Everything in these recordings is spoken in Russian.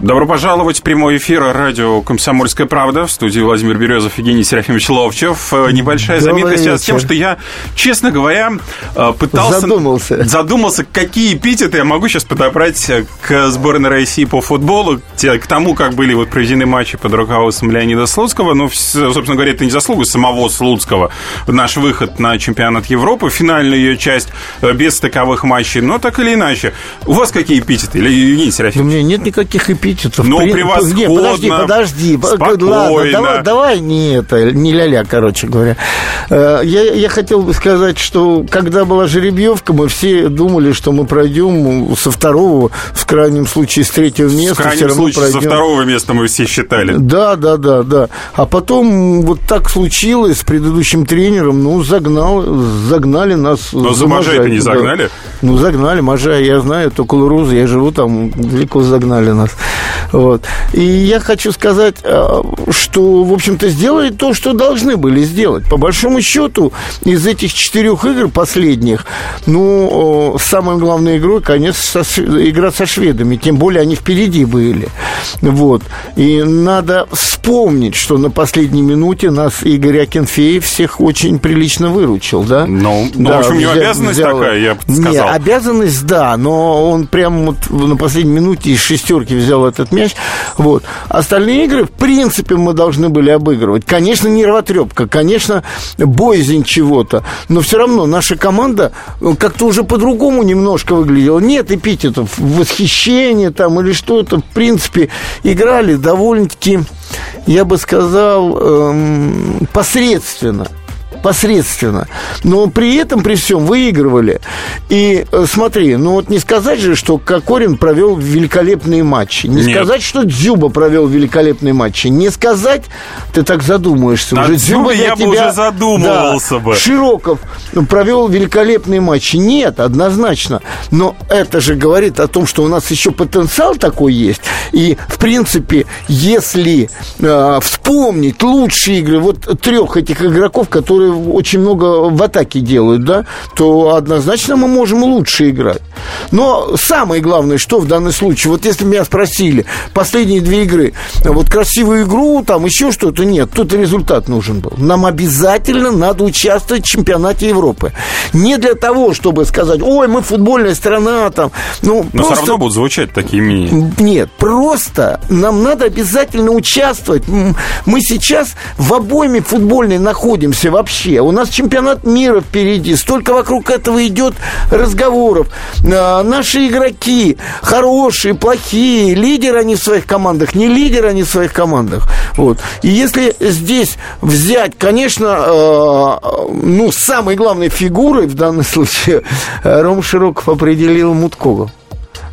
Добро пожаловать в прямой эфир радио «Комсомольская правда». В студии Владимир Березов, Евгений Серафимович Ловчев. Небольшая заметка сейчас тем, что я, честно говоря, пытался... Задумался, какие эпитеты я могу сейчас подобрать к сборной России по футболу, к тому, как были вот проведены матчи под руководством Леонида Слуцкого. Ну, собственно говоря, это не заслуга самого Слуцкого. Наш выход на чемпионат Европы, финальную ее часть, без таковых матчей. Но так или иначе. У вас какие эпитеты, Евгений Серафимович? У меня нет никаких эпитетов. Ну, превосходно. Нет, подожди. Спокойно. Ладно, давай не это, не ля-ля, короче говоря. Я хотел бы сказать, что когда была жеребьевка, мы все думали, что мы пройдем со второго, в крайнем случае, с третьего места. В крайнем случае, пройдем. Со второго места мы все считали. Да. А потом вот так случилось с предыдущим тренером, ну, загнали нас. Но за Можай-то не загнали? Да. Ну, загнали, Можай, я знаю, это Кулуруза, я живу там, далеко загнали нас. Вот. И я хочу сказать, что, в общем-то, сделали то, что должны были сделать. По большому счету, из этих 4 игр последних, ну, самой главной игрой, конечно, игра со шведами. Тем более, они впереди были. Вот. И надо вспомнить, что на последней минуте нас Игорь Акинфеев всех очень прилично выручил, да? Ну, в общем, у него обязанность такая, я бы сказал. Нет, обязанность, да, но он прямо вот на последней минуте из шестерки взял этот мяч, вот. Остальные игры, в принципе, мы должны были обыгрывать. Конечно, нервотрепка, конечно, боязнь чего-то, но все равно наша команда как-то уже по-другому немножко выглядела. Нет эпитетов, восхищение там или что-то. В принципе, играли довольно-таки, я бы сказал, посредственно, но при этом, при всем, выигрывали. И смотри, ну вот не сказать же, что Кокорин провел великолепные матчи. Нет. Сказать, что Дзюба провел великолепные матчи. Не сказать, ты так задумаешься. Уже Дзюба я тебя... бы уже задумывался бы. Широков провел великолепные матчи. Нет, однозначно. Но это же говорит о том, что у нас еще потенциал такой есть. И, в принципе, если вспомнить лучшие игры вот 3 этих игроков, которые очень много в атаке делают, да, то однозначно мы можем лучше играть. Но самое главное, что в данном случае, вот если меня спросили, последние 2 игры, вот красивую игру, там еще что-то, нет, тут результат нужен был. Нам обязательно надо участвовать в чемпионате Европы. Не для того, чтобы сказать, ой, мы футбольная страна, там. Ну, но просто... все равно будут звучать такие мнения. Нет, просто нам надо обязательно участвовать. Мы сейчас в обойме футбольной находимся вообще. У нас чемпионат мира впереди. Столько вокруг этого идет разговоров. Наши игроки хорошие, плохие. Лидеры они в своих командах, не лидеры они в своих командах. Вот. И если здесь взять, конечно, ну, самой главной фигурой в данном случае Ром Широков определил Мутко.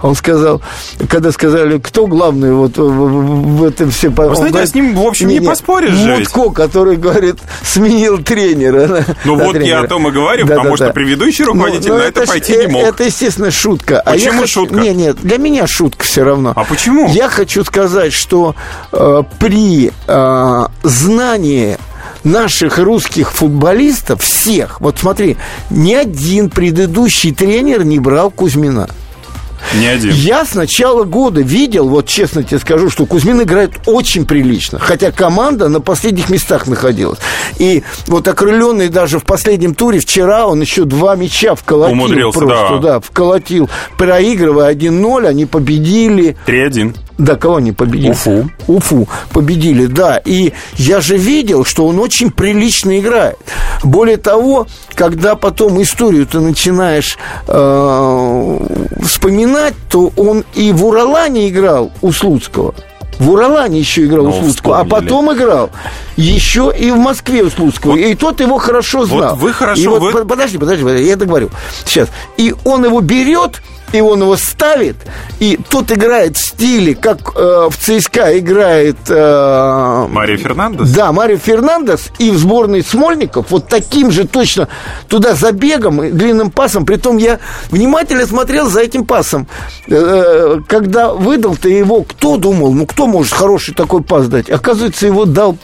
Он сказал, когда сказали, кто главный вот в этом все... Вы знаете, говорит, с ним, в общем, не поспоришь же. Мутко, который, говорит, сменил тренера. Ну, да, вот тренера. Я о том и говорю, да, потому что предыдущий руководитель на это пойти не мог. Это, естественно, шутка. Почему шутка? Нет, для меня шутка все равно. А почему? Я хочу сказать, что при знании наших русских футболистов, всех, вот смотри, ни один предыдущий тренер не брал Кузьмина. Не один. Я с начала года видел, вот честно тебе скажу, что Кузьмин играет очень прилично, хотя команда на последних местах находилась. И вот окрыленный даже в последнем туре вчера он еще 2 мяча вколотил. Умудрился, просто, да, вколотил, проигрывая 1-0, они победили 3-1. Да, кого они победили? Уфу победили, да. И я же видел, что он очень прилично играет. Более того, когда потом историю ты начинаешь вспоминать, то он и в Уралане играл у Слуцкого. В Уралане еще играл у Слуцкого, а потом играл еще и в Москве у Слуцкого. Вот, и тот его хорошо знал. Вот вы хорошо... И вот, вы... Подожди, я договорю. Сейчас. И он его берет... И он его ставит, и тот играет в стиле, как в ЦСКА играет... Марио Фернандес? Да, Марио Фернандес, и в сборной Смольников вот таким же точно туда забегом, длинным пасом. Притом я внимательно смотрел за этим пасом. Когда выдал-то его, кто думал, ну кто может хороший такой пас дать? Оказывается, его дал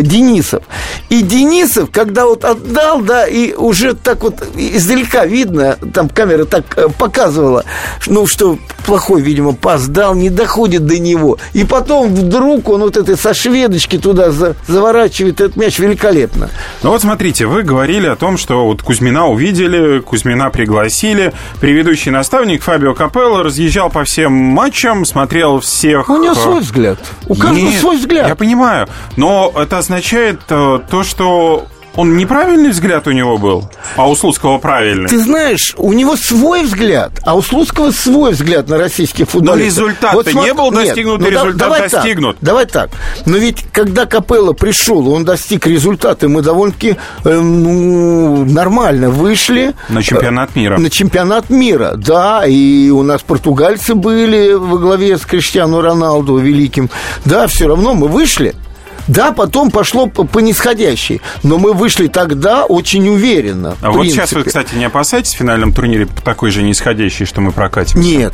Денисов. И Денисов, когда вот отдал, да, и уже так вот издалека видно, там камера так показывала, ну, что плохой, видимо, пас дал, не доходит до него. И потом вдруг он вот этой со шведочки туда заворачивает этот мяч великолепно. Ну вот смотрите, вы говорили о том, что вот Кузьмина увидели, Кузьмина пригласили. Предыдущий наставник Фабио Капелло разъезжал по всем матчам, смотрел всех... У него свой взгляд. У каждого свой взгляд. Я понимаю, но это означает то, что... Он неправильный взгляд у него был, а у Слуцкого правильный. Ты знаешь, у него свой взгляд, а у Слуцкого свой взгляд на российский футбол. Но результат-то вот не был достигнут, нет, результат давай достигнут. Так, давай так. Но ведь когда Капелло пришел, он достиг результата, мы довольно-таки нормально вышли. На чемпионат мира. На чемпионат мира, да. И у нас португальцы были во главе с Криштиану Роналду великим. Да, все равно мы вышли. Да, потом пошло по нисходящей, но мы вышли тогда очень уверенно. А вот сейчас вы, кстати, не опасаетесь в финальном турнире такой же нисходящей, что мы прокатимся?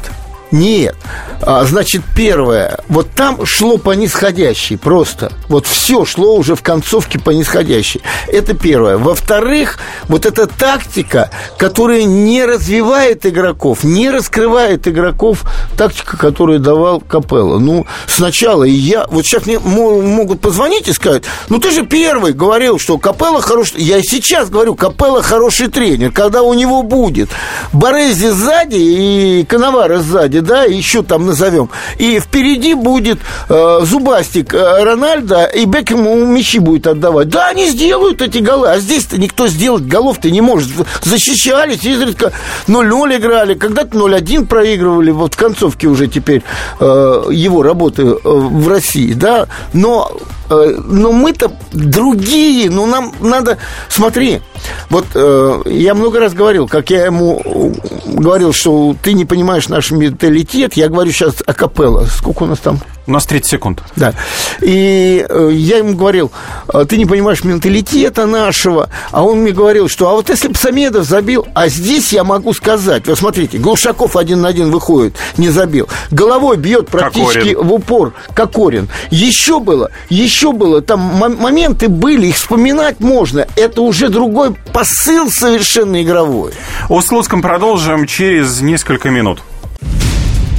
Нет. Значит, первое, вот там шло по нисходящей просто. Вот все шло уже в концовке по нисходящей. Это первое. Во-вторых, вот эта тактика, которая не развивает игроков, не раскрывает игроков, тактика, которую давал Капелло. Ну, сначала я... Вот сейчас мне могут позвонить и сказать, ну, ты же первый говорил, что Капелло хороший... Я и сейчас говорю, Капелло хороший тренер, когда у него будет Борези сзади и Коновара сзади, да, еще там назовем. И впереди будет зубастик Рональдо, и Бекхэму мячи будет отдавать. Да, они сделают эти голы, а здесь-то никто сделать голов-то не может. Защищались, изредка 0-0 играли, когда-то 0-1 проигрывали, вот в концовке уже теперь его работы в России, да, но мы-то другие, но нам надо... Смотри, вот я много раз говорил, как я ему говорил, что ты не понимаешь наш менталитет, я говорю сейчас о Капелло. Сколько у нас там? У нас 30 секунд. Да. И я ему говорил, ты не понимаешь менталитета нашего, а он мне говорил, что а вот если бы Самедов забил, а здесь я могу сказать, вот смотрите, Глушаков 1-1 выходит, не забил, головой бьет практически Кокорин в упор, Кокорин. Еще было, там моменты были, их вспоминать можно, это уже другой посыл совершенно игровой. О Слуцком продолжим через несколько минут.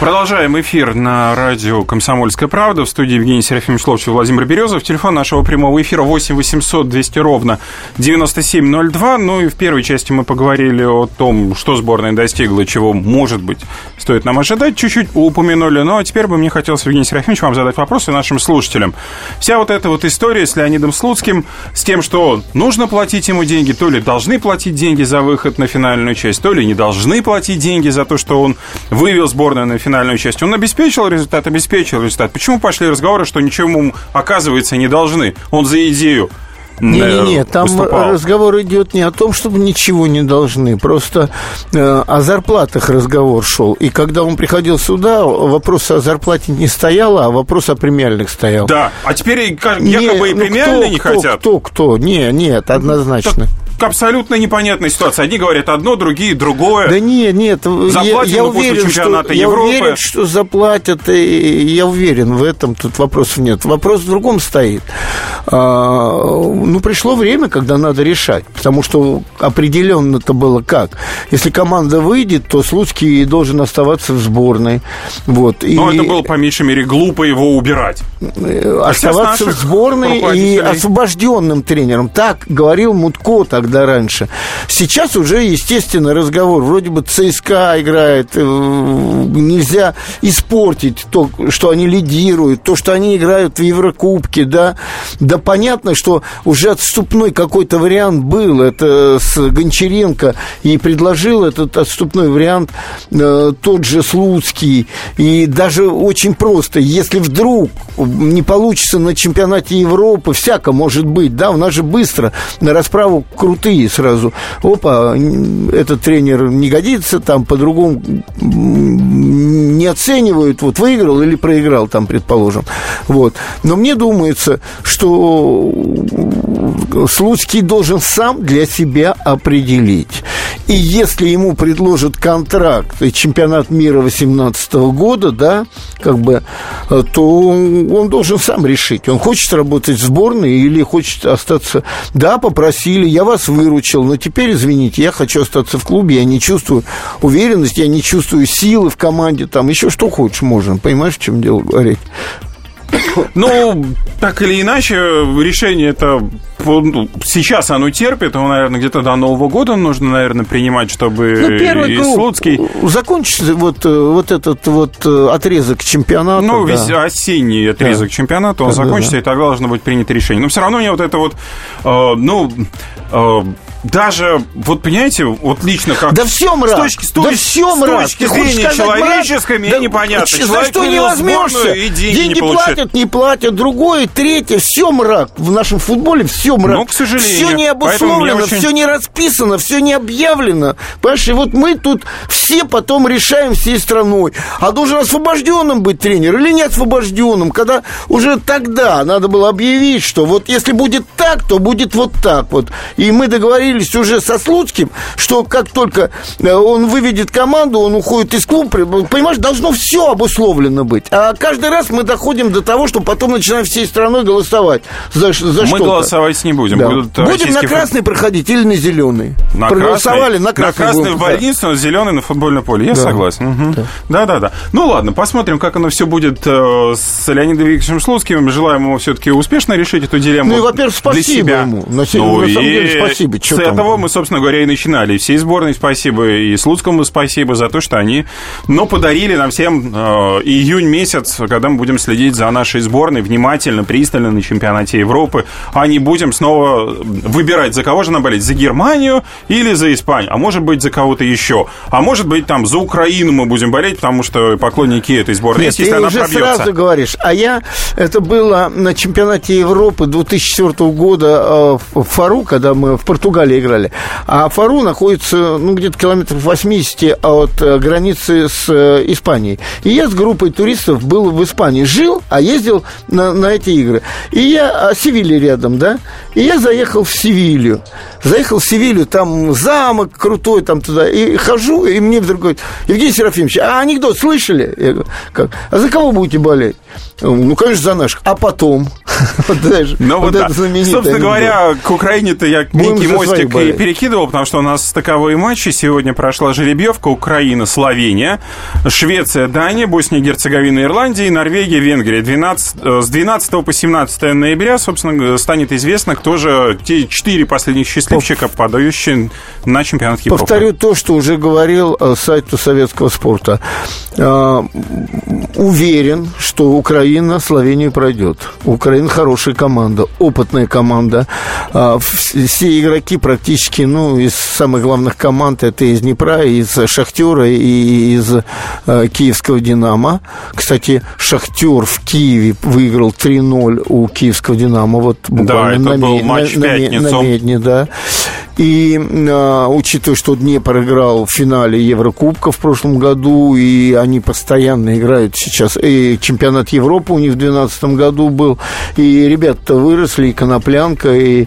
Продолжаем эфир на радио «Комсомольская правда». В студии Евгений Серафимович Ловчев, Владимир Березов. Телефон нашего прямого эфира 8 800 200 ровно 9702. Ну и в первой части мы поговорили о том, что сборная достигла, чего, может быть, стоит нам ожидать. Чуть-чуть упомянули. Ну а теперь бы мне хотелось, Евгений Серафимович, вам задать вопросы нашим слушателям. Вся вот эта вот история с Леонидом Слуцким, с тем, что нужно платить ему деньги, то ли должны платить деньги за выход на финальную часть, то ли не должны платить деньги за то, что он вывел сборную на финальную часть. Он обеспечил результат. Почему пошли разговоры, что ничего ему, оказывается, не должны? Он за идею там выступал. Разговор идет не о том, чтобы ничего не должны, просто о зарплатах разговор шел. И когда он приходил сюда, вопрос о зарплате не стоял, а вопрос о премиальных стоял. Да, а теперь якобы и премиальные не хотят. Кто? Нет, однозначно. Абсолютно непонятная ситуация. Одни говорят одно, другие другое. Да нет. Заплатим мы после чемпионата Европы. Я уверен, что заплатят, и я уверен в этом, тут вопросов нет. Вопрос в другом стоит. Пришло время, когда надо решать, потому что определенно-то было как. Если команда выйдет, то Слуцкий должен оставаться в сборной. Вот. Но это было, по меньшей мере, глупо его убирать. Оставаться в сборной и освобожденным тренером. Так говорил Мутко тогда. когда раньше. Сейчас уже, естественно, разговор. Вроде бы ЦСКА играет, нельзя испортить то, что они лидируют, то, что они играют в Еврокубке, да. Да понятно, что уже отступной какой-то вариант был. Это с Гончаренко и предложил этот отступной вариант тот же Слуцкий. И даже очень просто, если вдруг не получится на чемпионате Европы, всяко может быть, да, у нас же быстро на расправу крутые сразу. Опа, этот тренер не годится, там по-другому не оценивают, вот выиграл или проиграл, там, предположим. Вот. Но мне думается, что Слуцкий должен сам для себя определить. И если ему предложат контракт и чемпионат мира 2018 года, да, как бы, то он должен сам решить. Он хочет работать в сборной или хочет остаться. Да, попросили, я вас выручил, но теперь, извините, я хочу остаться в клубе, я не чувствую уверенности, я не чувствую силы в команде, там еще что хочешь можно, понимаешь, в чем дело говорить? Ну, так или иначе, решение это сейчас оно терпит, его, наверное, где-то до Нового года нужно, наверное, принимать, чтобы и Слуцкий... Закончится вот этот вот отрезок чемпионата. Ну, да. Весь осенний отрезок, да, чемпионата, он закончится, да, и тогда должно быть принято решение. Но все равно мне вот это вот, даже, вот понимаете, вот лично как... Да всем рад! С точки зрения человеческой, мне непонятно. За что не возьмешься? Деньги платят, не платят, другое, третье, все мрак. В нашем футболе все мрак. Ну, к сожалению. Все не обусловлено, все не расписано, все не объявлено. Понимаешь, и вот мы тут все потом решаем всей страной. А должен освобожденным быть тренер или не освобожденным? Когда уже тогда надо было объявить, что вот если будет так, то будет вот так вот. И мы договорились уже со Слуцким, что как только он выведет команду, он уходит из клуба, понимаешь, должно все обусловлено быть. А каждый раз мы доходим до того, что потом начинаем всей страной голосовать за что-то. Мы голосовать не будем. Да. Будем на красный проходить или на зеленый? Проголосовали на красный. На красный в больницу, на зеленый на футбольное поле. Я согласен. Угу. Да. Ну ладно, посмотрим, как оно все будет с Леонидом Викторовичем Слуцким. Желаем ему все-таки успешно решить эту дилемму. Ну и, во-первых, спасибо ему. На самом деле, спасибо. С этого мы, собственно говоря, и начинали. Всей сборной спасибо, и Слуцкому спасибо за то, что они, подарили нам всем июнь месяц, когда мы будем следить за нашей сборной внимательно, пристально на чемпионате Европы, а не будем снова выбирать, за кого же нам болеть, за Германию или за Испанию, а может быть, за кого-то еще, а может быть, там, за Украину мы будем болеть, потому что поклонники этой сборной есть, если она пробьется. Ты уже сразу говоришь, это было на чемпионате Европы 2004 года в Фару, когда мы в Португалии играли. А Фару находится, где-то километров 80 от границы с Испанией. И я с группой туристов был в Испании. Жил, а ездил на эти игры. И я... Севилья рядом, да? И я заехал в Севилью. Там замок крутой, там туда. И хожу, и мне вдруг говорят: Евгений Серафимович, а анекдот слышали? Я говорю: как? А за кого будете болеть? Ну, конечно, за наших. А потом? Это знаменитый. Собственно говоря, к Украине-то я некий мостик и перекидывал, потому что у нас таковые матчи. Сегодня прошла жеребьевка: Украина, Словения, Швеция, Дания, Босния-Герцеговина, Ирландия и Норвегия, Венгрия. С 12 по 17 ноября, собственно, станет известно, кто же те 4 последних счастливчика, подающие на чемпионат Европы. Повторю то, что уже говорил сайту советского спорта. Уверен, что Украина Словению пройдет. Украина хорошая команда, опытная команда. Все игроки практически, из самых главных команд, это из Днепра, из Шахтера и из Киевского Динамо. Кстати, Шахтер в Киеве выиграл 3-0 у Киевского Динамо. Вот буквально это был матч в пятницу. На Медне, да. И учитывая, что Днепр играл в финале Еврокубка в прошлом году, и они постоянно играют сейчас, и чемпионат Европы у них в 2012 году был, и ребята выросли, и Коноплянка, и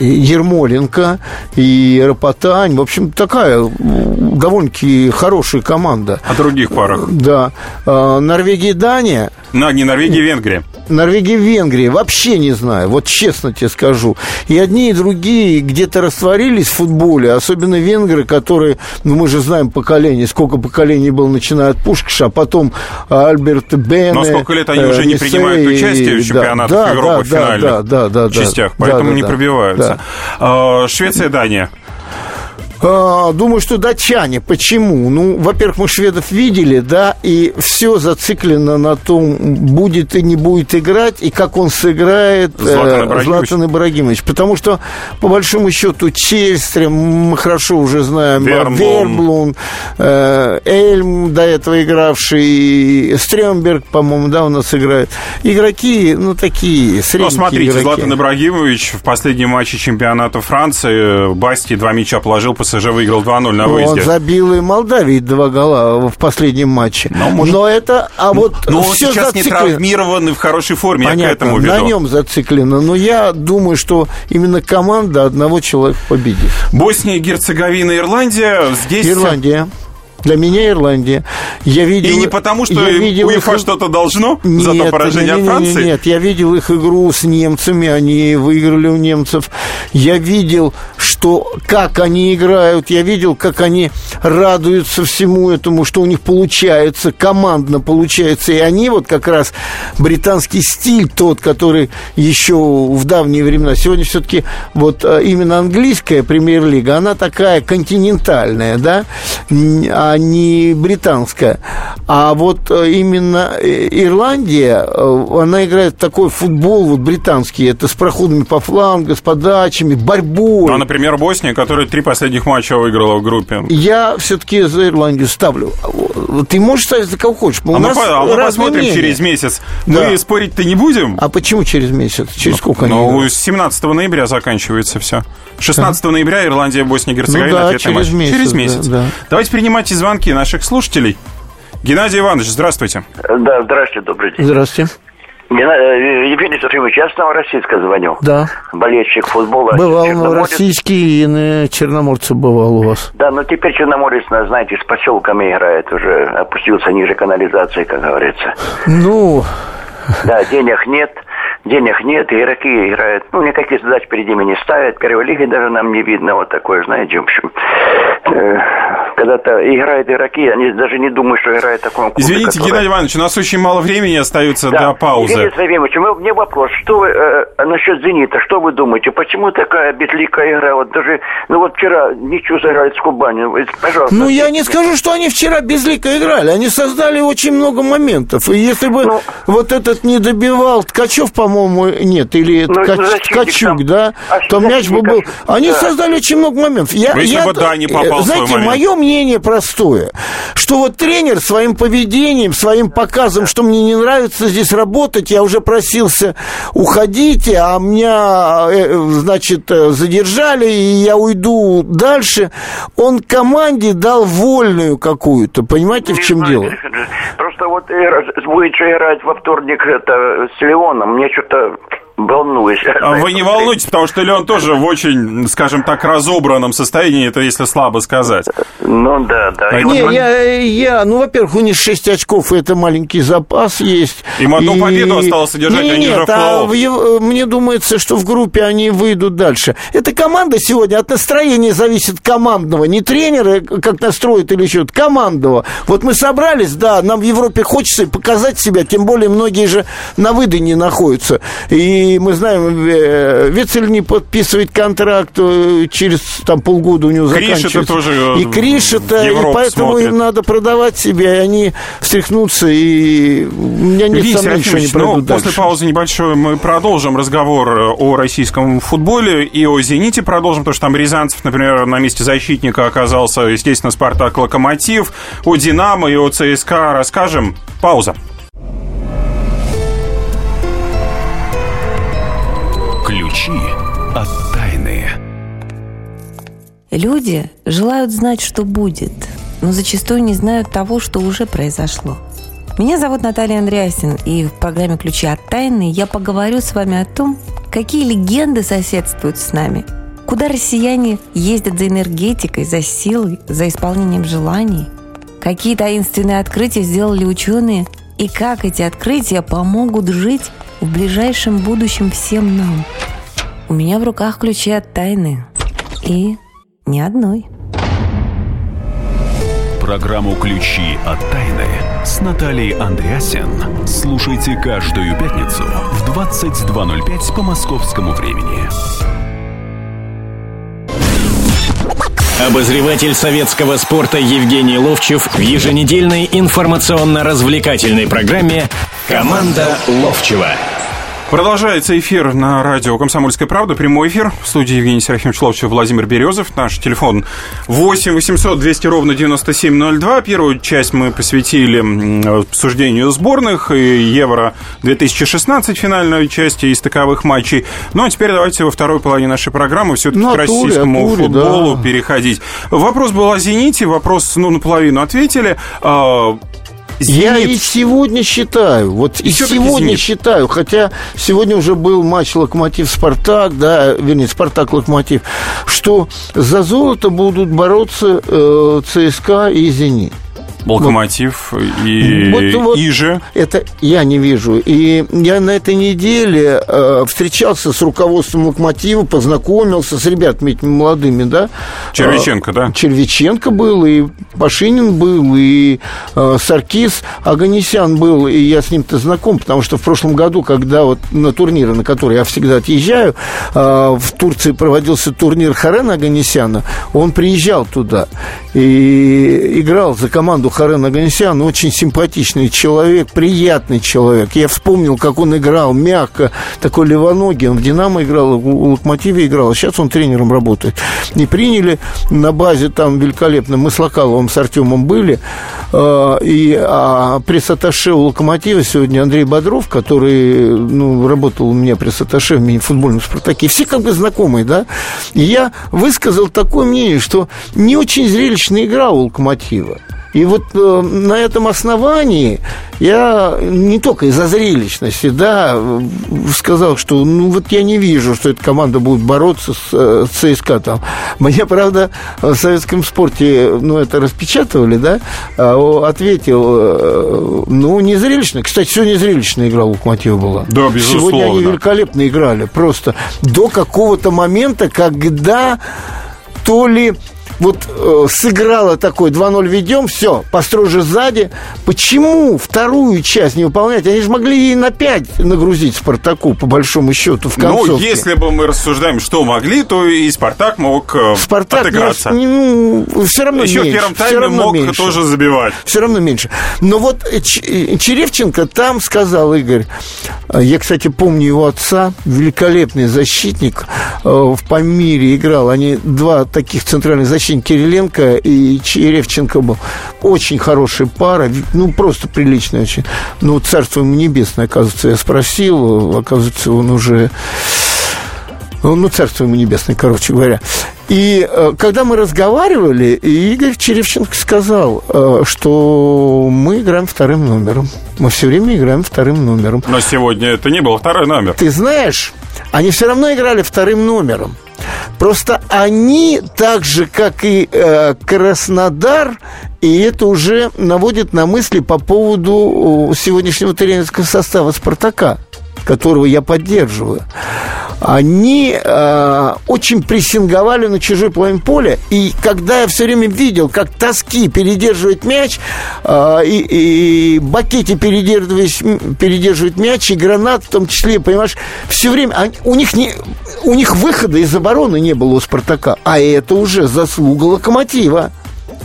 Ермоленко, и Рапотань, в общем, такая довольно-таки хорошая команда. О других парах. Да. Норвегия и Дания. Не Норвегия и Венгрия. Норвегия, Венгрия, вообще не знаю, вот честно тебе скажу. И одни, и другие где-то растворились в футболе, особенно венгры, которые, ну, мы же знаем поколение, сколько поколений было, начиная от Пушкиша, а потом Альберт Бене. Но сколько лет они уже не принимают участие в чемпионатах Европы, в финальных частях, поэтому не пробиваются. Швеция, Дания. Думаю, что датчане. Почему? Ну, во-первых, мы шведов видели, да, и все зациклено на том, будет и не будет играть, и как он сыграет Златан Ибрагимович. Потому что, по большому счету, Чельстрем, мы хорошо уже знаем, Вермблун, Эльм, до этого игравший, Стрёмберг, по-моему, да, у нас играет. Игроки, ну, такие средненькие. Ну, смотрите, игроки. Златан Ибрагимович в последнем матче чемпионата Франции Басти 2 мяча положил, ПСЖ выиграл 2-0 на выезде. Он забил и Молдавии 2 гола в последнем матче. Но это... А вот но все он сейчас зациклено. Не травмирован и в хорошей форме. Понятно, я к этому веду. На нем зациклено. Но я думаю, что именно команда одного человека победит. Босния-Герцеговина, Ирландия. Здесь... Ирландия. Для меня Ирландия. Я видел, и не потому, что УЕФА их... что-то должно нет, за то поражение от Франции? Нет, я видел их игру с немцами, они выиграли у немцев. Я видел, что как они играют, я видел, как они радуются всему этому, что у них получается, командно получается. И они вот как раз британский стиль тот, который еще в давние времена. Сегодня все-таки вот именно английская премьер-лига, она такая континентальная, да, не британская. А вот именно Ирландия, она играет в такой футбол вот британский. Это с проходами по флангу, с подачами, борьбой. А, например, Босния, которая 3 последних матча выиграла в группе. Я все-таки за Ирландию ставлю. Ты можешь ставить за кого хочешь. Мы посмотрим мнения. Через месяц. Да. Мы спорить-то не будем. А почему через месяц? Через сколько они играют? Ну, 17 ноября заканчивается все. 16 ноября Ирландия, Босния, Герцеговина, ну, да, ответный матч. Месяц, через месяц. Да, да. Давайте принимать звонки наших слушателей. Геннадий Иванович, здравствуйте. Да, здравствуйте, добрый день. Здравствуйте. Евгений Сафимович, я с Новороссийска звоню. Да. Болельщик футбола. Бывал Новороссийский и на Черноморце бывал у вас. Да, но теперь Черноморец, знаете, с поселками играет уже. Опустился ниже канализации, как говорится. Ну... Да, денег нет, и игроки играют. Ну, никаких задач перед ними не ставят. Первой лиги даже нам не видно. Вот такое, знаете, в общем. Когда-то играют игроки, они даже не думают, что играют в таком клубе. Извините, который... Геннадий Иванович, у нас очень мало времени остается до паузы. Геннадий Иванович, у меня вопрос. Что вы, насчет «Зенита», что вы думаете? Почему такая безликая игра? Вот даже, ну вот вчера ничью сыграли с Кубанью. Пожалуйста. Ну, я не скажу, что они вчера безлико играли. Они создали очень много моментов. И если бы вот этот не добивал Ткачев, по-моему, нет, или Ткачук, да, то мяч бы был... Они создали очень много моментов. Если бы Дани попал в свой момент. Знаете, мое мнение простое, что вот тренер своим поведением, своим показом, что мне не нравится здесь работать, я уже просился, уходите, а меня, значит, задержали, и я уйду дальше. Он команде дал вольную какую-то, понимаете, в чем дело? Просто вот будет же играть во вторник это с Леоном, мне что-то... Волнуюсь. Вы не волнуйтесь, потому что Леон тоже в очень, скажем так, разобранном состоянии, это если слабо сказать. Ну да. Ну, во-первых, у них 6 очков, и это маленький запас есть. Им одну победу осталось содержать, они уже в плей-офф. Мне думается, что в группе они выйдут дальше. Эта команда сегодня от настроения зависит командного. Не тренера, как настроит или еще, командного. Вот мы собрались, да, нам в Европе хочется показать себя, тем более многие же на выдане находятся. И мы знаем, Вицель не подписывает контракт, через там, полгода у него заканчивается. Тоже и Криш это, и поэтому смотрит. Им надо продавать себя, и они встряхнутся, и у меня нет сомнений, что они пройдут дальше. После паузы небольшой мы продолжим разговор о российском футболе и о «Зените» продолжим, потому что там Рязанцев, например, на месте защитника оказался, естественно, «Спартак», «Локомотив», о «Динамо» и о «ЦСКА» расскажем. Пауза. Ключи от тайны. Люди желают знать, что будет, но зачастую не знают того, что уже произошло. Меня зовут Наталья Андреасин, и в программе «Ключи от тайны» я поговорю с вами о том, какие легенды соседствуют с нами, куда россияне ездят за энергетикой, за силой, за исполнением желаний, какие таинственные открытия сделали ученые, и как эти открытия помогут жить в ближайшем будущем всем нам. У меня в руках ключи от тайны. И ни одной. Программу «Ключи от тайны» с Натальей Андреасян слушайте каждую пятницу в 22:05 по московскому времени. Обозреватель советского спорта Евгений Ловчев в еженедельной информационно-развлекательной программе «Команда Ловчева». Продолжается эфир на радио «Комсомольская правда». Прямой эфир. В студии Евгений Серафимович Ловчев, Владимир Березов. Наш телефон 8 800 200 ровно 9702. Первую часть мы посвятили обсуждению сборных и Евро-2016 финальной части из таковых матчей. Ну, а теперь давайте во второй половине нашей программы все-таки к российскому футболу переходить. Вопрос был о «Зените». Вопрос, наполовину ответили. «Зенит». Я и сегодня считаю, хотя сегодня уже был матч «Локомотив-Спартак», «Спартак-Локомотив», что за золото будут бороться ЦСКА и «Зенит». «Локомотив» и же. Это я не вижу. И я на этой неделе встречался с руководством «Локомотива», познакомился с ребятами молодыми, да? Черевченко был, и Пашинин был, и Саркис Оганесян был, и я с ним-то знаком, потому что в прошлом году, когда на турниры, на которые я всегда отъезжаю, в Турции проводился турнир Хорена Оганесяна, он приезжал туда и играл за команду Хорен Оганесян, очень симпатичный человек, приятный человек. Я вспомнил, как он играл мягко, такой левоногий. Он в «Динамо» играл, в «Локомотиве» играл, а сейчас он тренером работает. И приняли на базе там великолепно. Мы с Локаловым, с Артемом были. Пресс-атташе у «Локомотива» сегодня Андрей Бодров, который работал у меня пресс-атташе в мини-футбольном «Спартаке». Все как бы знакомые, да? И я высказал такое мнение, что не очень зрелищная игра у «Локомотива». И на этом основании я не только из-за зрелищности, сказал, что я не вижу, что эта команда будет бороться с ЦСКА там. Мне, правда, в советском спорте, это распечатывали, да, ответил, не зрелищно. Кстати, сегодня зрелищная игра у «Локомотива» была. Да, безусловно. Сегодня они великолепно играли, просто до какого-то момента, когда то ли... сыграла такой 2-0 ведем, все, построже сзади. Почему вторую часть не выполнять? Они же могли и на 5 нагрузить «Спартаку», по большому счету, в концовке. Если бы мы рассуждаем, что могли, то и «Спартак» мог отыграться. Все равно еще меньше. Еще в первом тайме мог меньше. Тоже забивать. Все равно меньше. Но Черевченко там сказал, Игорь, я, кстати, помню его отца, великолепный защитник, в Памире играл. Они два таких центральных защитника, Кириленко и Черевченко был. Очень хорошая пара, просто приличная очень. Царство ему небесное, оказывается, я спросил. Оказывается, он уже... царство ему небесное, короче говоря. И когда мы разговаривали, Игорь Черевченко сказал, что мы играем вторым номером. Мы все время играем вторым номером. Но сегодня это не был второй номер. Ты знаешь, они все равно играли вторым номером. Просто они, так же, как и Краснодар, и это уже наводит на мысли по поводу сегодняшнего тренерского состава «Спартака», которого я поддерживаю. Они очень прессинговали на чужой половине поля. И когда я все время видел, как Тоски передерживает мяч, и Бакетти передерживает мяч, и Гранат в том числе, понимаешь, все время у них выхода из обороны не было у «Спартака». А это уже заслуга «Локомотива».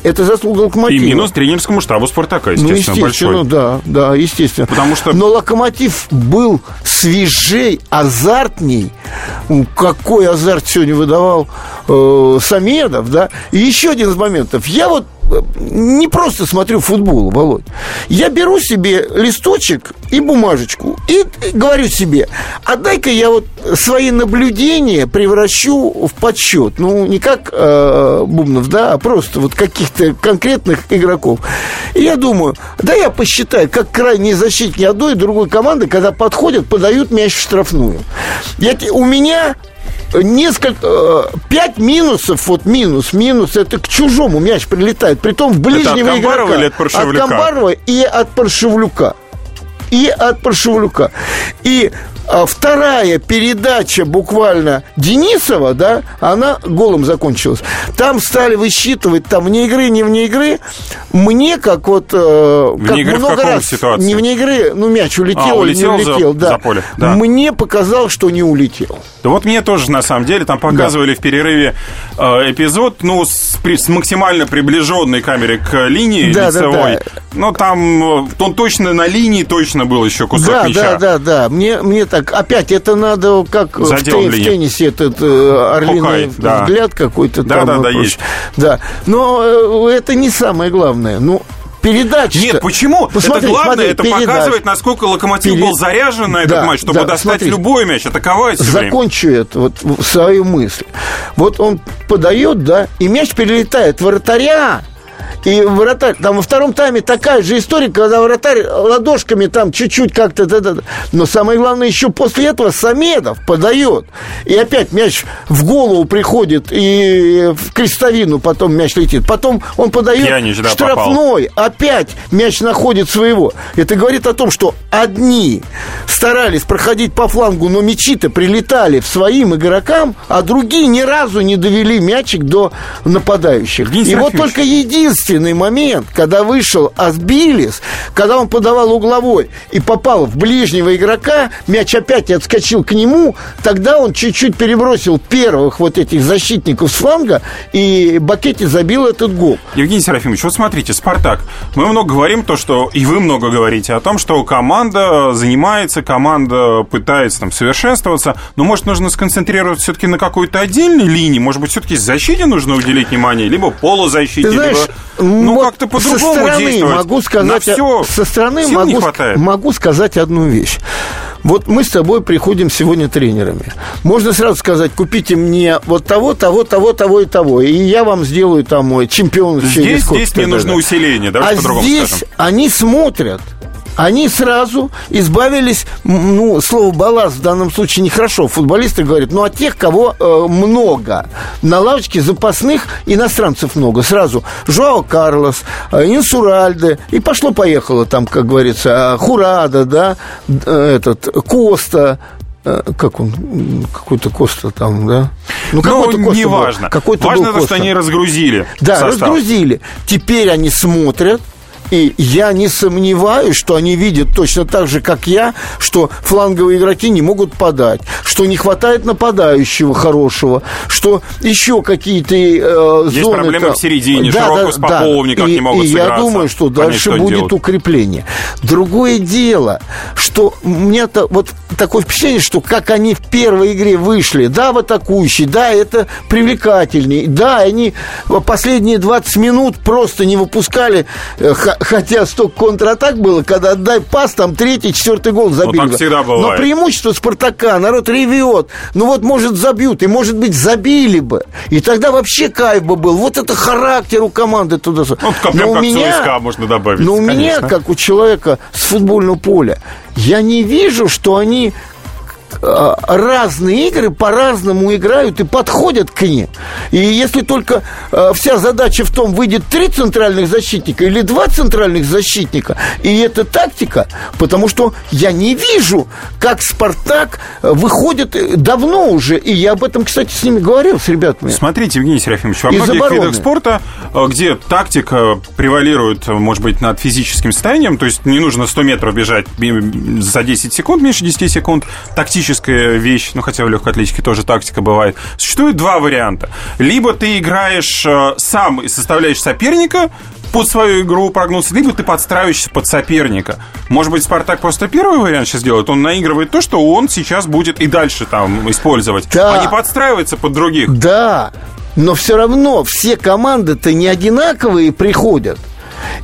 Это заслуга «Локомотива». И минус тренерскому штабу «Спартака», естественно, большой. Да, естественно. Потому что... Но «Локомотив» был свежей, азартней. Какой азарт сегодня выдавал Самедов, да? И еще один из моментов. Я не просто смотрю футбол, Володь. Я беру себе листочек и бумажечку и говорю себе: а дай-ка я свои наблюдения превращу в подсчет. Не как Бубнов, а просто каких-то конкретных игроков. И я думаю, я посчитаю, как крайние защитники одной и другой команды, когда подходят, подают мяч в штрафную. У меня... 5 минусов, минус, это к чужому мяч прилетает, притом в ближнего игрока. Это от Камбарова или от Паршевлюка? От Камбарова и от Паршевлюка. и от Паршевлюка. И вторая передача буквально Денисова, да, она голом закончилась. Там стали высчитывать, там вне игры, не вне игры. Мне как вот как игры много раз ситуации? Не вне игры, ну мяч улетел, улетел или не улетел, за поле, да. Мне показалось, что не улетел. Да вот мне тоже, на самом деле, там показывали в перерыве эпизод, ну, с максимально приближенной камерой к линии лицевой. Но там он точно на линии, точно был еще кусок мяча. Да. Мне так, опять это надо, как в теннисе этот орлиный взгляд какой-то там. Есть. Да. Но это не самое главное. Ну, передача. Нет, почему? Посмотри, это главное, это передач. Показывает, насколько Локомотив был заряжен на этот матч, чтобы достать любой мяч, атаковать все время. Закончу это, вот, свою мысль. Вот он подает, да, и мяч перелетает вратаря. И вратарь, там во втором тайме такая же история, когда вратарь ладошками там чуть-чуть как-то... Но самое главное, еще после этого Самедов подает. И опять мяч в голову приходит, и в крестовину потом мяч летит. Потом он подает штрафной. Попал. Опять мяч находит своего. Это говорит о том, что одни старались проходить по флангу, но мячи-то прилетали в своим игрокам, а другие ни разу не довели мячик до нападающих. И вот только единственный момент, когда вышел Асбилис, когда он подавал угловой и попал в ближнего игрока, мяч опять отскочил к нему, тогда он чуть-чуть перебросил первых вот этих защитников с фланга, и Бакетти забил этот гол. Евгений Серафимович, вот смотрите, «Спартак». Мы много говорим, то, что и вы много говорите о том, что команда занимается, команда пытается там совершенствоваться, но, может, нужно сконцентрироваться все-таки на какой-то отдельной линии, может быть, все-таки защите нужно уделить внимание, либо полузащите, либо... Ну, вот как-то по-другому действовать. Могу сказать, со стороны могу сказать одну вещь. Вот мы с тобой приходим сегодня тренерами. Можно сразу сказать, купите мне вот того и того. И я вам сделаю там мой чемпион. Здесь мне нужно усиление. А здесь они смотрят. Они сразу избавились, ну, слово «балласт» в данном случае нехорошо. Футболисты говорят, ну, от тех, кого много. На лавочке запасных иностранцев много. Сразу Жоао Карлос, Инсуральде, и пошло-поехало там, как говорится, Хурада, да, этот, Коста. Как он? Какой-то Коста там, да? Ну, какой-то Коста не был. Важно. Какой-то важно, был Коста. Что они разгрузили состав. Разгрузили. Теперь они смотрят. И я не сомневаюсь, что они видят точно так же, как я, что фланговые игроки не могут подать, что не хватает нападающего хорошего, что еще какие-то зоны... Есть проблемы в середине, Широков с Поповником не могут сыграться. И я думаю, что дальше будет укрепление. Другое дело, что у меня-то вот такое впечатление, что как они в первой игре вышли, да, в атакующий, да, это привлекательней, да, они последние 20 минут просто не выпускали... Хотя столько контратак было, когда отдай пас, там третий, четвертый гол забили. Ну, так всегда бывает. Но преимущество Спартака, народ ревет. Ну, вот, может, забьют, и, может быть, забили бы. И тогда вообще кайф бы был. Вот это характер у команды туда-сюда. Ну, прям как ЦСКА можно добавить. Но у меня, как у человека с футбольного поля, я не вижу, что они... разные игры по-разному играют и подходят к ним. И если только вся задача в том, выйдет 3 центральных защитника или 2 центральных защитника, и это тактика, потому что я не вижу, как «Спартак» выходит давно уже, и я об этом, кстати, с ними говорил, с ребятами. Смотрите, Евгений Серафимович, во многих видах спорта, где тактика превалирует, может быть, над физическим состоянием, то есть не нужно 100 метров бежать за 10 секунд, меньше 10 секунд, тактически вещь, ну, хотя в легкой атлетике тоже тактика бывает. Существует два варианта. Либо ты играешь сам и составляешь соперника под свою игру прогнулся, либо ты подстраиваешься под соперника. Может быть, «Спартак» просто первый вариант сейчас делает? Он наигрывает то, что он сейчас будет и дальше там использовать. Да. А не подстраивается под других. Да, но все равно все команды-то не одинаковые приходят.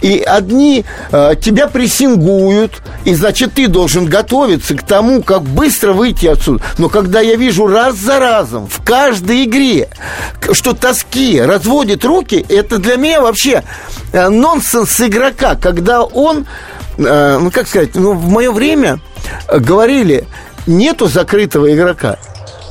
И одни тебя прессингуют, и, значит, ты должен готовиться к тому, как быстро выйти отсюда. Но когда я вижу раз за разом в каждой игре, что Тоски разводит руки, это для меня вообще нонсенс игрока, когда он, ну, как сказать, ну, в мое время говорили, нету закрытого игрока.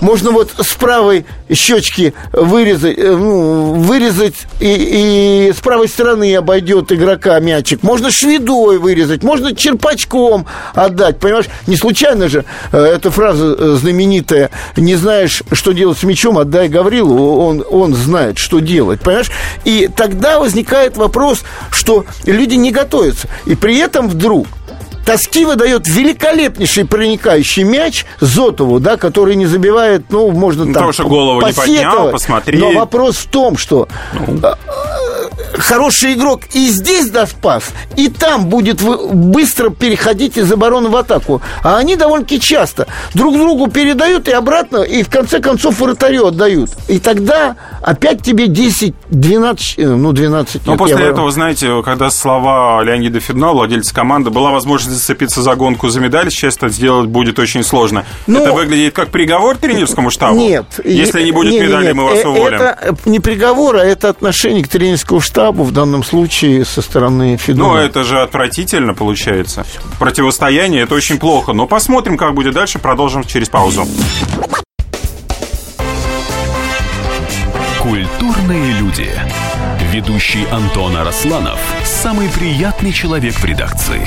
можно вот с правой щечки вырезать и с правой стороны обойдет игрока мячик. Можно шведой вырезать, можно черпачком отдать. Понимаешь, не случайно же эта фраза знаменитая: не знаешь, что делать с мячом, отдай Гаврилу, он знает, что делать. Понимаешь? И тогда возникает вопрос, что люди не готовятся. И при этом вдруг Тоскива дает великолепнейший проникающий мяч Зотову, да, который не забивает, ну, можно там потому что голову не поднял, посмотри. Но вопрос в том, что хороший игрок и здесь даст пас, и там будет быстро переходить из обороны в атаку. А они довольно-таки часто друг другу передают и обратно, и в конце концов вратарю отдают. И тогда опять тебе 10, 12, ну, 12. Ну, после этого, знаете, когда слова Леонида Федина, владельца команды, была возможность зацепиться за гонку за медаль, сейчас это сделать будет очень сложно. Но это выглядит как приговор тренерскому штабу? Нет. Если не будет медали, мы вас уволим. Это не приговор, а это отношение к тренерскому штабу, в данном случае со стороны Федуна. Ну, это же отвратительно получается. Противостояние, это очень плохо. Но посмотрим, как будет дальше. Продолжим через паузу. Культурные люди. Ведущий Антон Арасланов – самый приятный человек в редакции.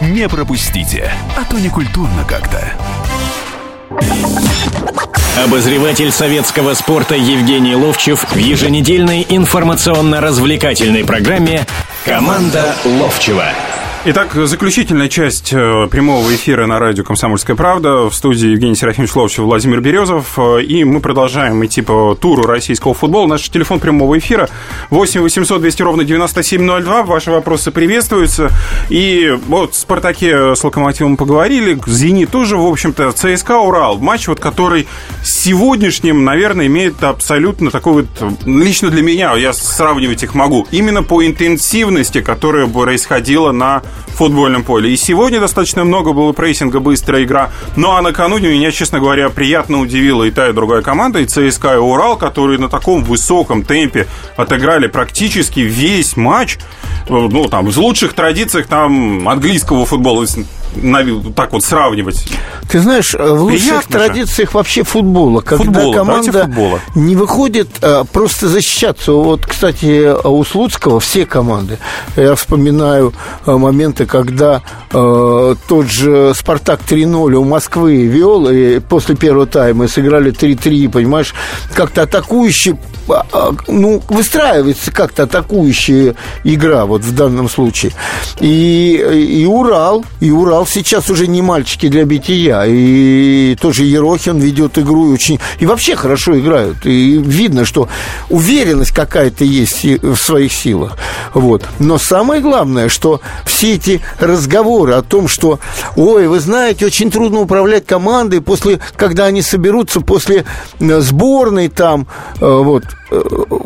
Не пропустите, а то не культурно как-то. Обозреватель советского спорта Евгений Ловчев в еженедельной информационно-развлекательной программе «Команда Ловчева». Итак, заключительная часть прямого эфира на радио «Комсомольская правда». В студии Евгений Серафимович Ловчев, Владимир Березов. И мы продолжаем идти по туру российского футбола. Наш телефон прямого эфира 8 800 200 ровно 9702. Ваши вопросы приветствуются. И вот в «Спартаке» с «Локомотивом» поговорили. «Зенит» тоже, в общем-то. ЦСКА, «Урал». Матч, вот, который сегодняшним, наверное, имеет абсолютно такой вот... Лично для меня, я сравнивать их могу. Именно по интенсивности, которая происходила на футбольном поле. И сегодня достаточно много было прессинга, быстрая игра. Ну, а накануне меня, честно говоря, приятно удивила и та, и другая команда, и ЦСКА, и Урал, которые на таком высоком темпе отыграли практически весь матч. Ну, там, в лучших традициях там английского футбола, так вот сравнивать. Ты знаешь, в лучших традициях вообще футбола, когда команда не выходит просто защищаться. Вот, кстати, у Слуцкого все команды. Я вспоминаю моменты, когда тот же «Спартак» 3-0 у Москвы вел, и после первого тайма сыграли 3-3, понимаешь, как-то атакующий, ну, выстраивается как-то атакующая игра вот в данном случае. И Урал сейчас уже не мальчики для бития, и тоже Ерохин ведет игру, и очень, и вообще хорошо играют, и видно, что уверенность какая-то есть в своих силах. Вот. Но самое главное, что все эти разговоры о том, что, ой, вы знаете, очень трудно управлять командой, после, когда они соберутся после сборной там, вот,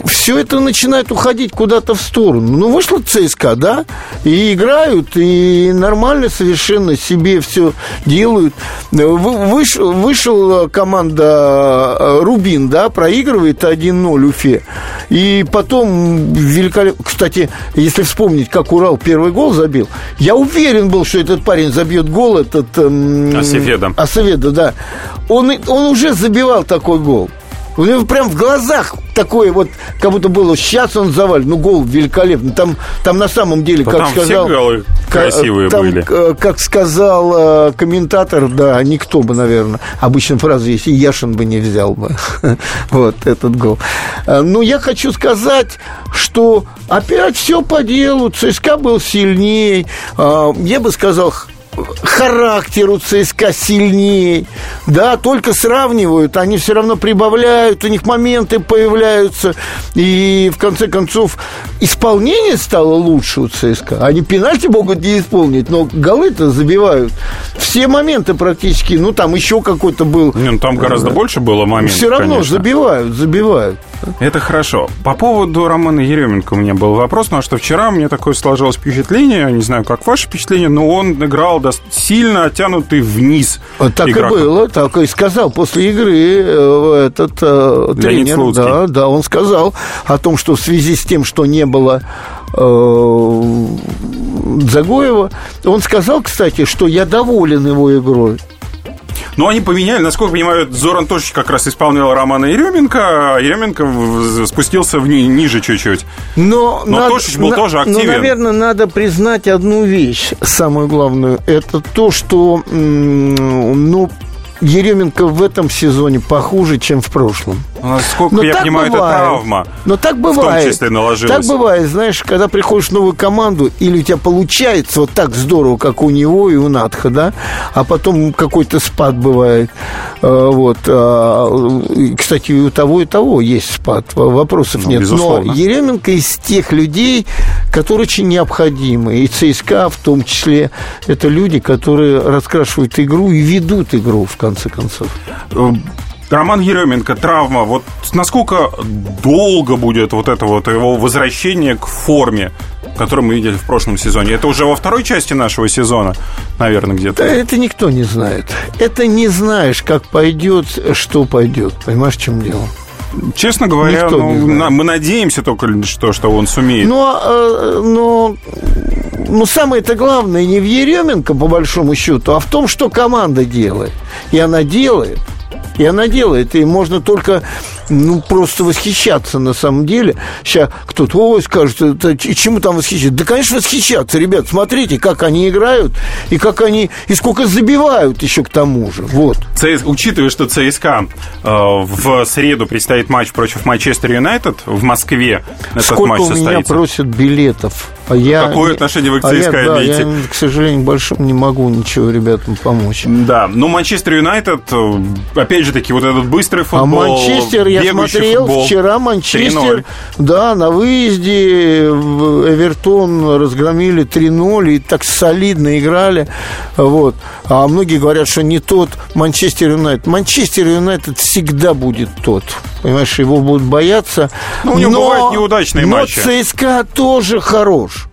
все это начинает уходить куда-то в сторону. Ну, вышла ЦСКА, да, и играют, и нормально совершенно себе все делают. Вышла команда «Рубин», да, проигрывает 1-0 Уфе. И потом великолепно... Кстати, если вспомнить, как «Урал» первый гол забил, я уверен был, что этот парень забьет гол, этот... Асеведа, да. Он уже забивал такой гол. У него прям в глазах такое вот, как будто было, сейчас он завалит. Ну, гол великолепный. Там на самом деле, но как сказал... Все голы красивые там были. Как сказал комментатор, да, никто бы, наверное, обычно фраза есть, и Яшин бы не взял бы вот этот гол. Но я хочу сказать, что опять все по делу. ЦСКА был сильнее. Я бы сказал... характер у ЦСКА сильнее, да, только сравнивают, они все равно прибавляют, у них моменты появляются, и в конце концов исполнение стало лучше у ЦСКА, они пенальти могут не исполнить, но голы-то забивают, все моменты практически, ну там еще какой-то был. Не, ну, там гораздо больше было моментов, все равно, конечно. забивают. Это хорошо. По поводу Романа Еременко у меня был вопрос, потому что вчера у меня такое сложилось впечатление, не знаю, как ваше впечатление, но он играл сильно оттянутый вниз. Так игрок. И было, так и сказал после игры этот тренер. Да, он сказал о том, что в связи с тем, что не было Загоева, он сказал, кстати, что я доволен его игрой. Но они поменяли, насколько я понимаю, Зоран Тошич как раз исполнял Романа Еременко, а Еременко спустился ниже чуть-чуть. Но Тошич был тоже активен. Но, наверное, надо признать одну вещь, самую главную. Это то, что Еременко в этом сезоне похуже, чем в прошлом. Насколько я понимаю, бывает. Это травма. Но так бывает. В том числе наложилась. Так бывает, знаешь, когда приходишь в новую команду, или у тебя получается вот так здорово, как у него и у Натха, да, а потом какой-то спад бывает. Вот. Кстати, и того есть спад. Вопросов нет. Безусловно. Но Еременко из тех людей, которые очень необходимы. И ЦСКА в том числе. Это люди, которые раскрашивают игру и ведут игру, в конце концов. Роман Еременко, травма. Вот насколько долго будет вот это вот его возвращение к форме, которую мы видели в прошлом сезоне? Это уже во второй части нашего сезона, наверное, где-то. Да, это никто не знает. Это не знаешь, как пойдет, что пойдет. Понимаешь, в чем дело? Честно говоря, мы надеемся только, что он сумеет. Но самое-то главное не в Еременко, по большому счету, а в том, что команда делает. И она делает, и можно только просто восхищаться на самом деле. Сейчас кто-то скажет, чему там восхищаться? Да, конечно, восхищаться, ребят, смотрите, как они играют, и сколько забивают еще к тому же. Вот. Учитывая, что ЦСКА в среду предстоит матч против Манчестер Юнайтед в Москве, сколько матч состоится. У меня просят билетов. Какое отношение вы к ЦСКА имеете? Я, к сожалению, большому не могу ничего ребятам помочь. Да, но Манчестер Юнайтед, опять же таки, вот этот быстрый футбол, Манчестер, я смотрел, футбол, вчера Манчестер, 3-0. Да, на выезде Эвертон разгромили 3-0 и так солидно играли. Вот. А многие говорят, что не тот Манчестер Юнайтед. Манчестер Юнайтед всегда будет тот. Понимаешь, его будут бояться. У него бывают неудачные матчи. Но ЦСКА тоже хорош.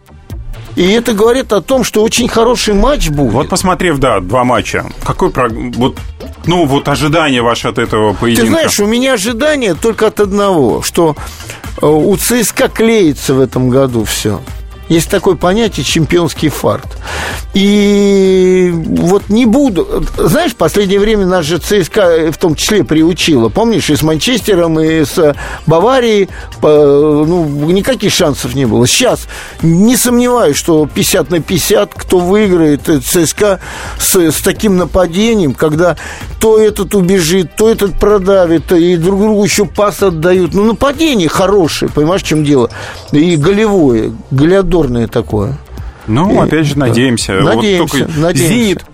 И это говорит о том, что очень хороший матч будет. Вот посмотрев, два матча, какой ожидание ваше от этого поединка? Ты знаешь, у меня ожидание только от одного, что у ЦСКА клеится в этом году все. Есть такое понятие — чемпионский фарт. И вот не буду... Знаешь, в последнее время нас же ЦСКА в том числе приучила. Помнишь, и с Манчестером, и с Баварией никаких шансов не было. Сейчас не сомневаюсь, что 50/50, кто выиграет, ЦСКА с таким нападением, когда то этот убежит, то этот продавит, и друг другу еще пас отдают. Нападение хорошее, понимаешь, в чем дело? И голевое, глядорное такое. Опять же, надеемся. Надеемся.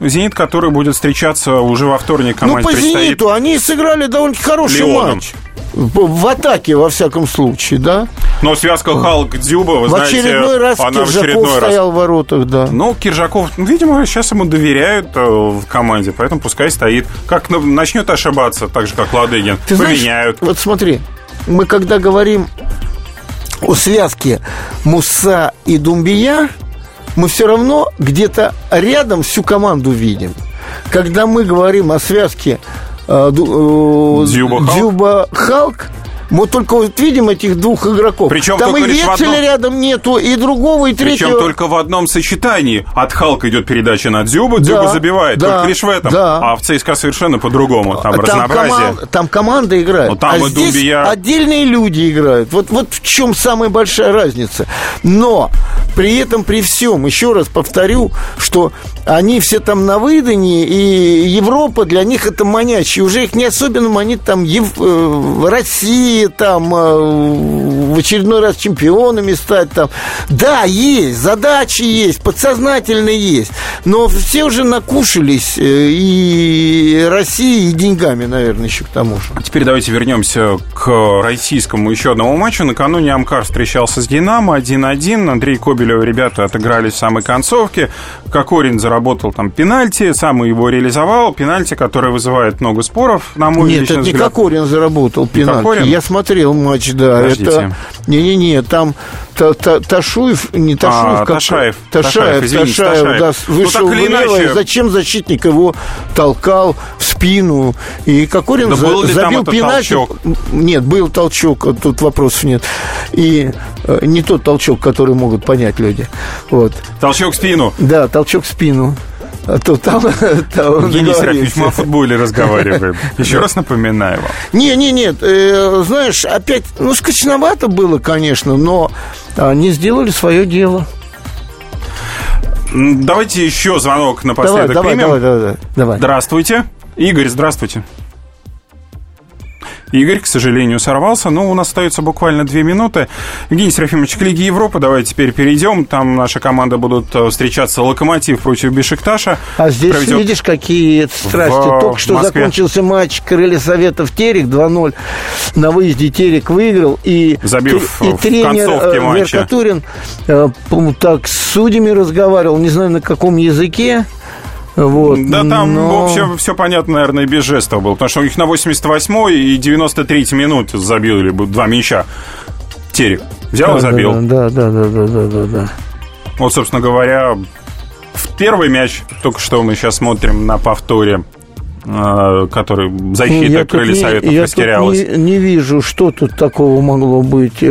«Зенит», который будет встречаться уже во вторник. По «Зениту» они сыграли довольно хороший матч. В атаке, во всяком случае, да. Но связка Халк-Дзюба, вы знаете... В очередной раз Киржаков стоял в воротах, да. Киржаков, видимо, сейчас ему доверяют в команде, поэтому пускай стоит. Как начнет ошибаться, так же, как Ладыгин, поменяют. Знаешь, вот смотри, мы когда говорим о связке Муса и Думбия, мы все равно где-то рядом всю команду видим. Когда мы говорим о связке Дзюба-Халк, мы только видим этих двух игроков. Причем там и Ветцеля рядом нету, и другого, и третьего. Причем только в одном сочетании. От Халка идет передача на Дзюбу, Дзюба забивает, только лишь в этом. Да. А в ЦСКА совершенно по-другому. Там разнообразие. Там команда играет, там а здесь отдельные люди играют. Вот в чем самая большая разница. Но при этом, при всем, еще раз повторю, что они все там на выдании, и Европа для них это манящая. Уже их не особенно манит там Россия, прийти, там, в очередной раз чемпионами стать, там. Да, есть, задачи есть, подсознательные есть, но все уже накушались и Россией, и деньгами, наверное, еще к тому же. Теперь давайте вернемся к российскому еще одному матчу. Накануне Амкар встречался с Динамо 1-1. Андрей Кобелев, ребята отыгрались в самой концовке. Кокорин заработал там пенальти, сам его реализовал. Пенальти, который вызывает много споров, на мой личный взгляд. Нет, это не Кокорин заработал пенальти. Кокорин? Я смотрел матч, да. Подождите. Не-не-не, там... Ташуев, не Ташуев, а, Ташаев. Ташаев, да, вышел влево, и зачем защитник его толкал в спину? И Кокорин забил пенальти. Толчок? Нет, был толчок, тут вопросов нет. И не тот толчок, который могут понять люди. Вот. Толчок в спину. Да, толчок в спину. А то там Евгений Серафимович, мы о футболе разговариваем. Еще раз напоминаю вам. Нет, знаешь, опять, скучновато было, конечно, но они сделали свое дело. Давайте еще звонок напоследок примем. Давай. Здравствуйте. Игорь, здравствуйте. Игорь, к сожалению, сорвался, но у нас остается буквально 2 минуты. Евгений Серафимович, к Лиге Европы давайте теперь перейдем. Там наша команда будут встречаться Локомотив против Бешикташа. А здесь проведем... видишь, какие страсти. Только что Москве закончился матч Крылья Советов Терек 2-0. На выезде Терек выиграл. И забив и тренер Веркатурин так с судьями разговаривал, не знаю на каком языке. Вот, да, там, в общем, все понятно, наверное, и без жестов было. Потому что у них на 88-й и 93-й минуте забили 2 мяча. Терек взял и забил. Да. Вот, собственно говоря, в первый мяч, только что мы сейчас смотрим на повторе, который защита Крылья Советов растерялась. Я не вижу, что тут такого могло быть. Там,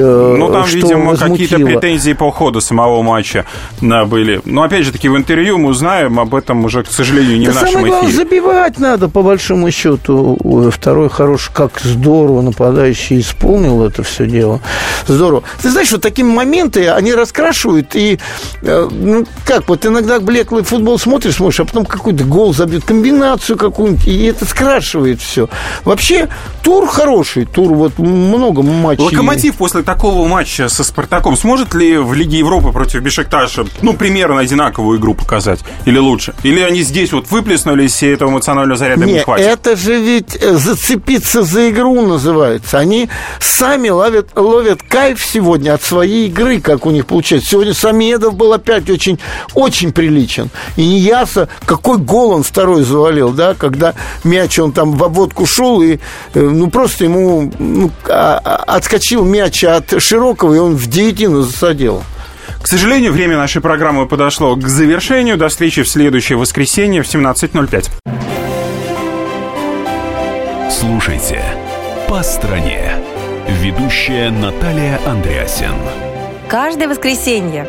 видимо, возмутило. Какие-то претензии по ходу самого матча были. Но, опять же таки, в интервью мы узнаем об этом уже, к сожалению, не в нашем эфире. Самое главное, забивать надо, по большому счету. Второй хороший, как здорово нападающий исполнил это все дело. Здорово. Ты знаешь, вот такие моменты, они раскрашивают. И, вот иногда блеклый футбол смотришь, а потом какой-то гол забьет, комбинацию какую-нибудь. И это скрашивает все. Вообще, тур хороший. Тур, вот много матчей. Локомотив после такого матча со Спартаком сможет ли в Лиге Европы против Бешикташа, примерно одинаковую игру показать? Или лучше? Или они здесь вот выплеснулись, и этого эмоционального заряда не хватит? Это же ведь зацепиться за игру называется. Они сами ловят кайф сегодня от своей игры, как у них получается. Сегодня Самедов был опять очень, очень приличен. И не ясно, какой гол он второй завалил, да, когда мяч, он там в обводку шел и просто ему отскочил мяч от Широкова, и он в девятину засадил. К сожалению, время нашей программы подошло к завершению. До встречи в следующее воскресенье в 17:05. Слушайте «По стране». Ведущая Наталья Андреасин. Каждое воскресенье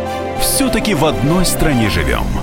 Все-таки в одной стране живем.